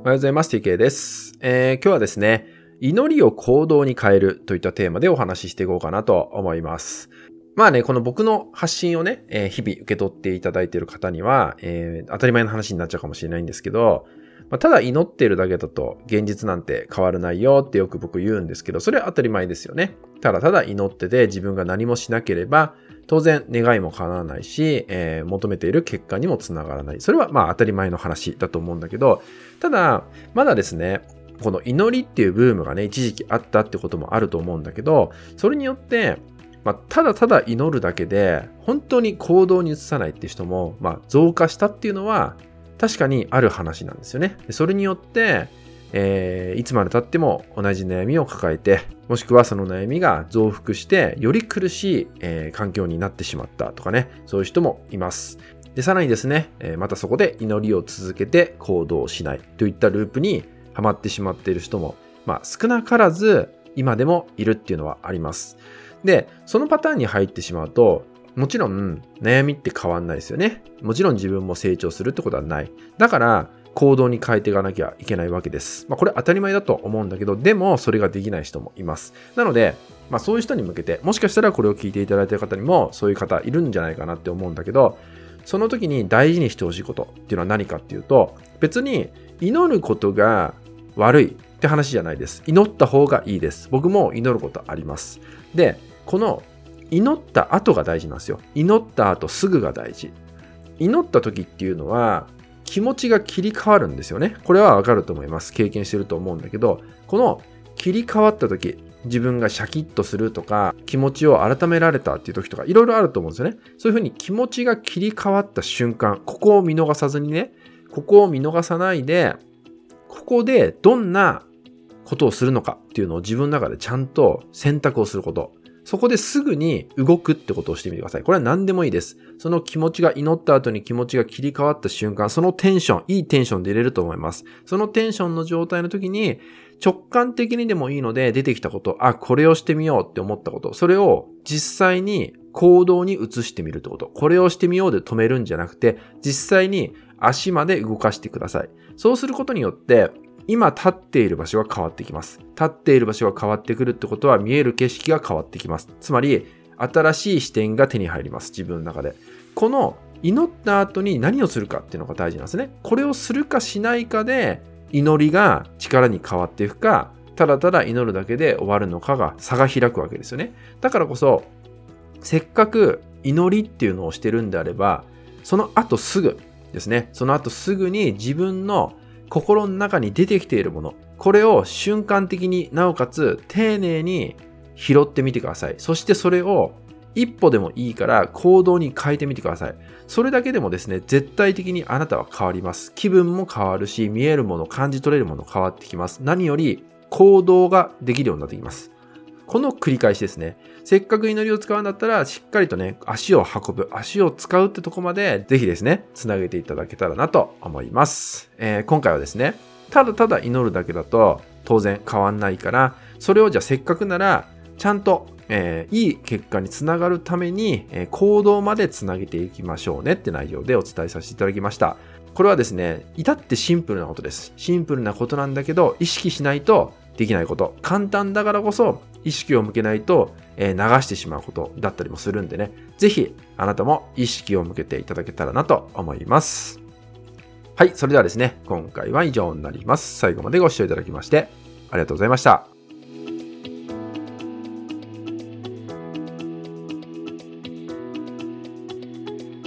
おはようございます。 TK です、今日はですね、祈りを行動に変えるといったテーマでお話ししていこうかなと思います。まあね、この僕の発信をね、日々受け取っていただいている方には、当たり前の話になっちゃうかもしれないんですけど、ただ祈っているだけだと現実なんて変わらないよってよく僕言うんですけど、それは当たり前ですよね。ただただ祈ってて自分が何もしなければ当然願いも叶わないし、求めている結果にもつながらない。それはまあ当たり前の話だと思うんだけど、ただまだですね、この祈りっていうブームがね、一時期あったってこともあると思うんだけど、それによってただただ祈るだけで本当に行動に移さないって人も増加したっていうのは確かにある話なんですよね。それによって、いつまで経っても同じ悩みを抱えて、もしくはその悩みが増幅してより苦しい、環境になってしまったとかね、そういう人もいます。でさらにですね、またそこで祈りを続けて行動しないといったループにはまってしまっている人も、少なからず今でもいるっていうのはあります。でそのパターンに入ってしまうと、もちろん悩みって変わんないですよね。もちろん自分も成長するってことはない。だから行動に変えていかなきゃいけないわけです。これ当たり前だと思うんだけど、でもそれができない人もいます。なので、そういう人に向けて、もしかしたらこれを聞いていただいている方にもそういう方いるんじゃないかなって思うんだけど、その時に大事にしてほしいことっていうのは何かっていうと、別に祈ることが悪いって話じゃないです。祈った方がいいです。僕も祈ることあります。でこの祈った後が大事なんですよ。祈った後すぐが大事。祈った時っていうのは気持ちが切り替わるんですよね。これはわかると思います。経験してると思うんだけど、この切り替わった時、自分がシャキッとするとか、気持ちを改められたっていう時とか、いろいろあると思うんですよね。そういう風に気持ちが切り替わった瞬間、ここを見逃さずにね、ここを見逃さないで、ここでどんなことをするのかっていうのを自分の中でちゃんと選択をすること、そこですぐに動くってことをしてみてください。これは何でもいいです。その気持ちが、祈った後に気持ちが切り替わった瞬間、そのテンション、いいテンションで入れると思います。そのテンションの状態の時に、直感的にでもいいので出てきたこと、これをしてみようって思ったこと、それを実際に行動に移してみるってこと。これをしてみようで止めるんじゃなくて、実際に足まで動かしてください。そうすることによって、今立っている場所が変わってきます。立っている場所が変わってくるってことは、見える景色が変わってきます。つまり新しい視点が手に入ります。自分の中でこの祈った後に何をするかっていうのが大事なんですね。これをするかしないかで祈りが力に変わっていくか、ただただ祈るだけで終わるのかが差が開くわけですよね。だからこそ、せっかく祈りっていうのをしてるんであれば、その後すぐですね、その後すぐに自分の心の中に出てきているもの、これを瞬間的に、なおかつ丁寧に拾ってみてください。そしてそれを一歩でもいいから行動に変えてみてください。それだけでもですね、絶対的にあなたは変わります。気分も変わるし、見えるもの、感じ取れるもの変わってきます。何より行動ができるようになってきます。この繰り返しですね。せっかく祈りを使うんだったら、しっかりとね、足を運ぶ、足を使うってとこまで、ぜひですね、つなげていただけたらなと思います。今回はですね、ただただ祈るだけだと当然変わんないから、それをじゃあせっかくなら、ちゃんと、いい結果につながるために、行動までつなげていきましょうねって内容でお伝えさせていただきました。これはですね、至ってシンプルなことです。シンプルなことなんだけど、意識しないとできないこと。簡単だからこそ、意識を向けないと流してしまうことだったりもするんでね、ぜひあなたも意識を向けていただけたらなと思います。はい、それではですね、今回は以上になります。最後までご視聴いただきましてありがとうございました。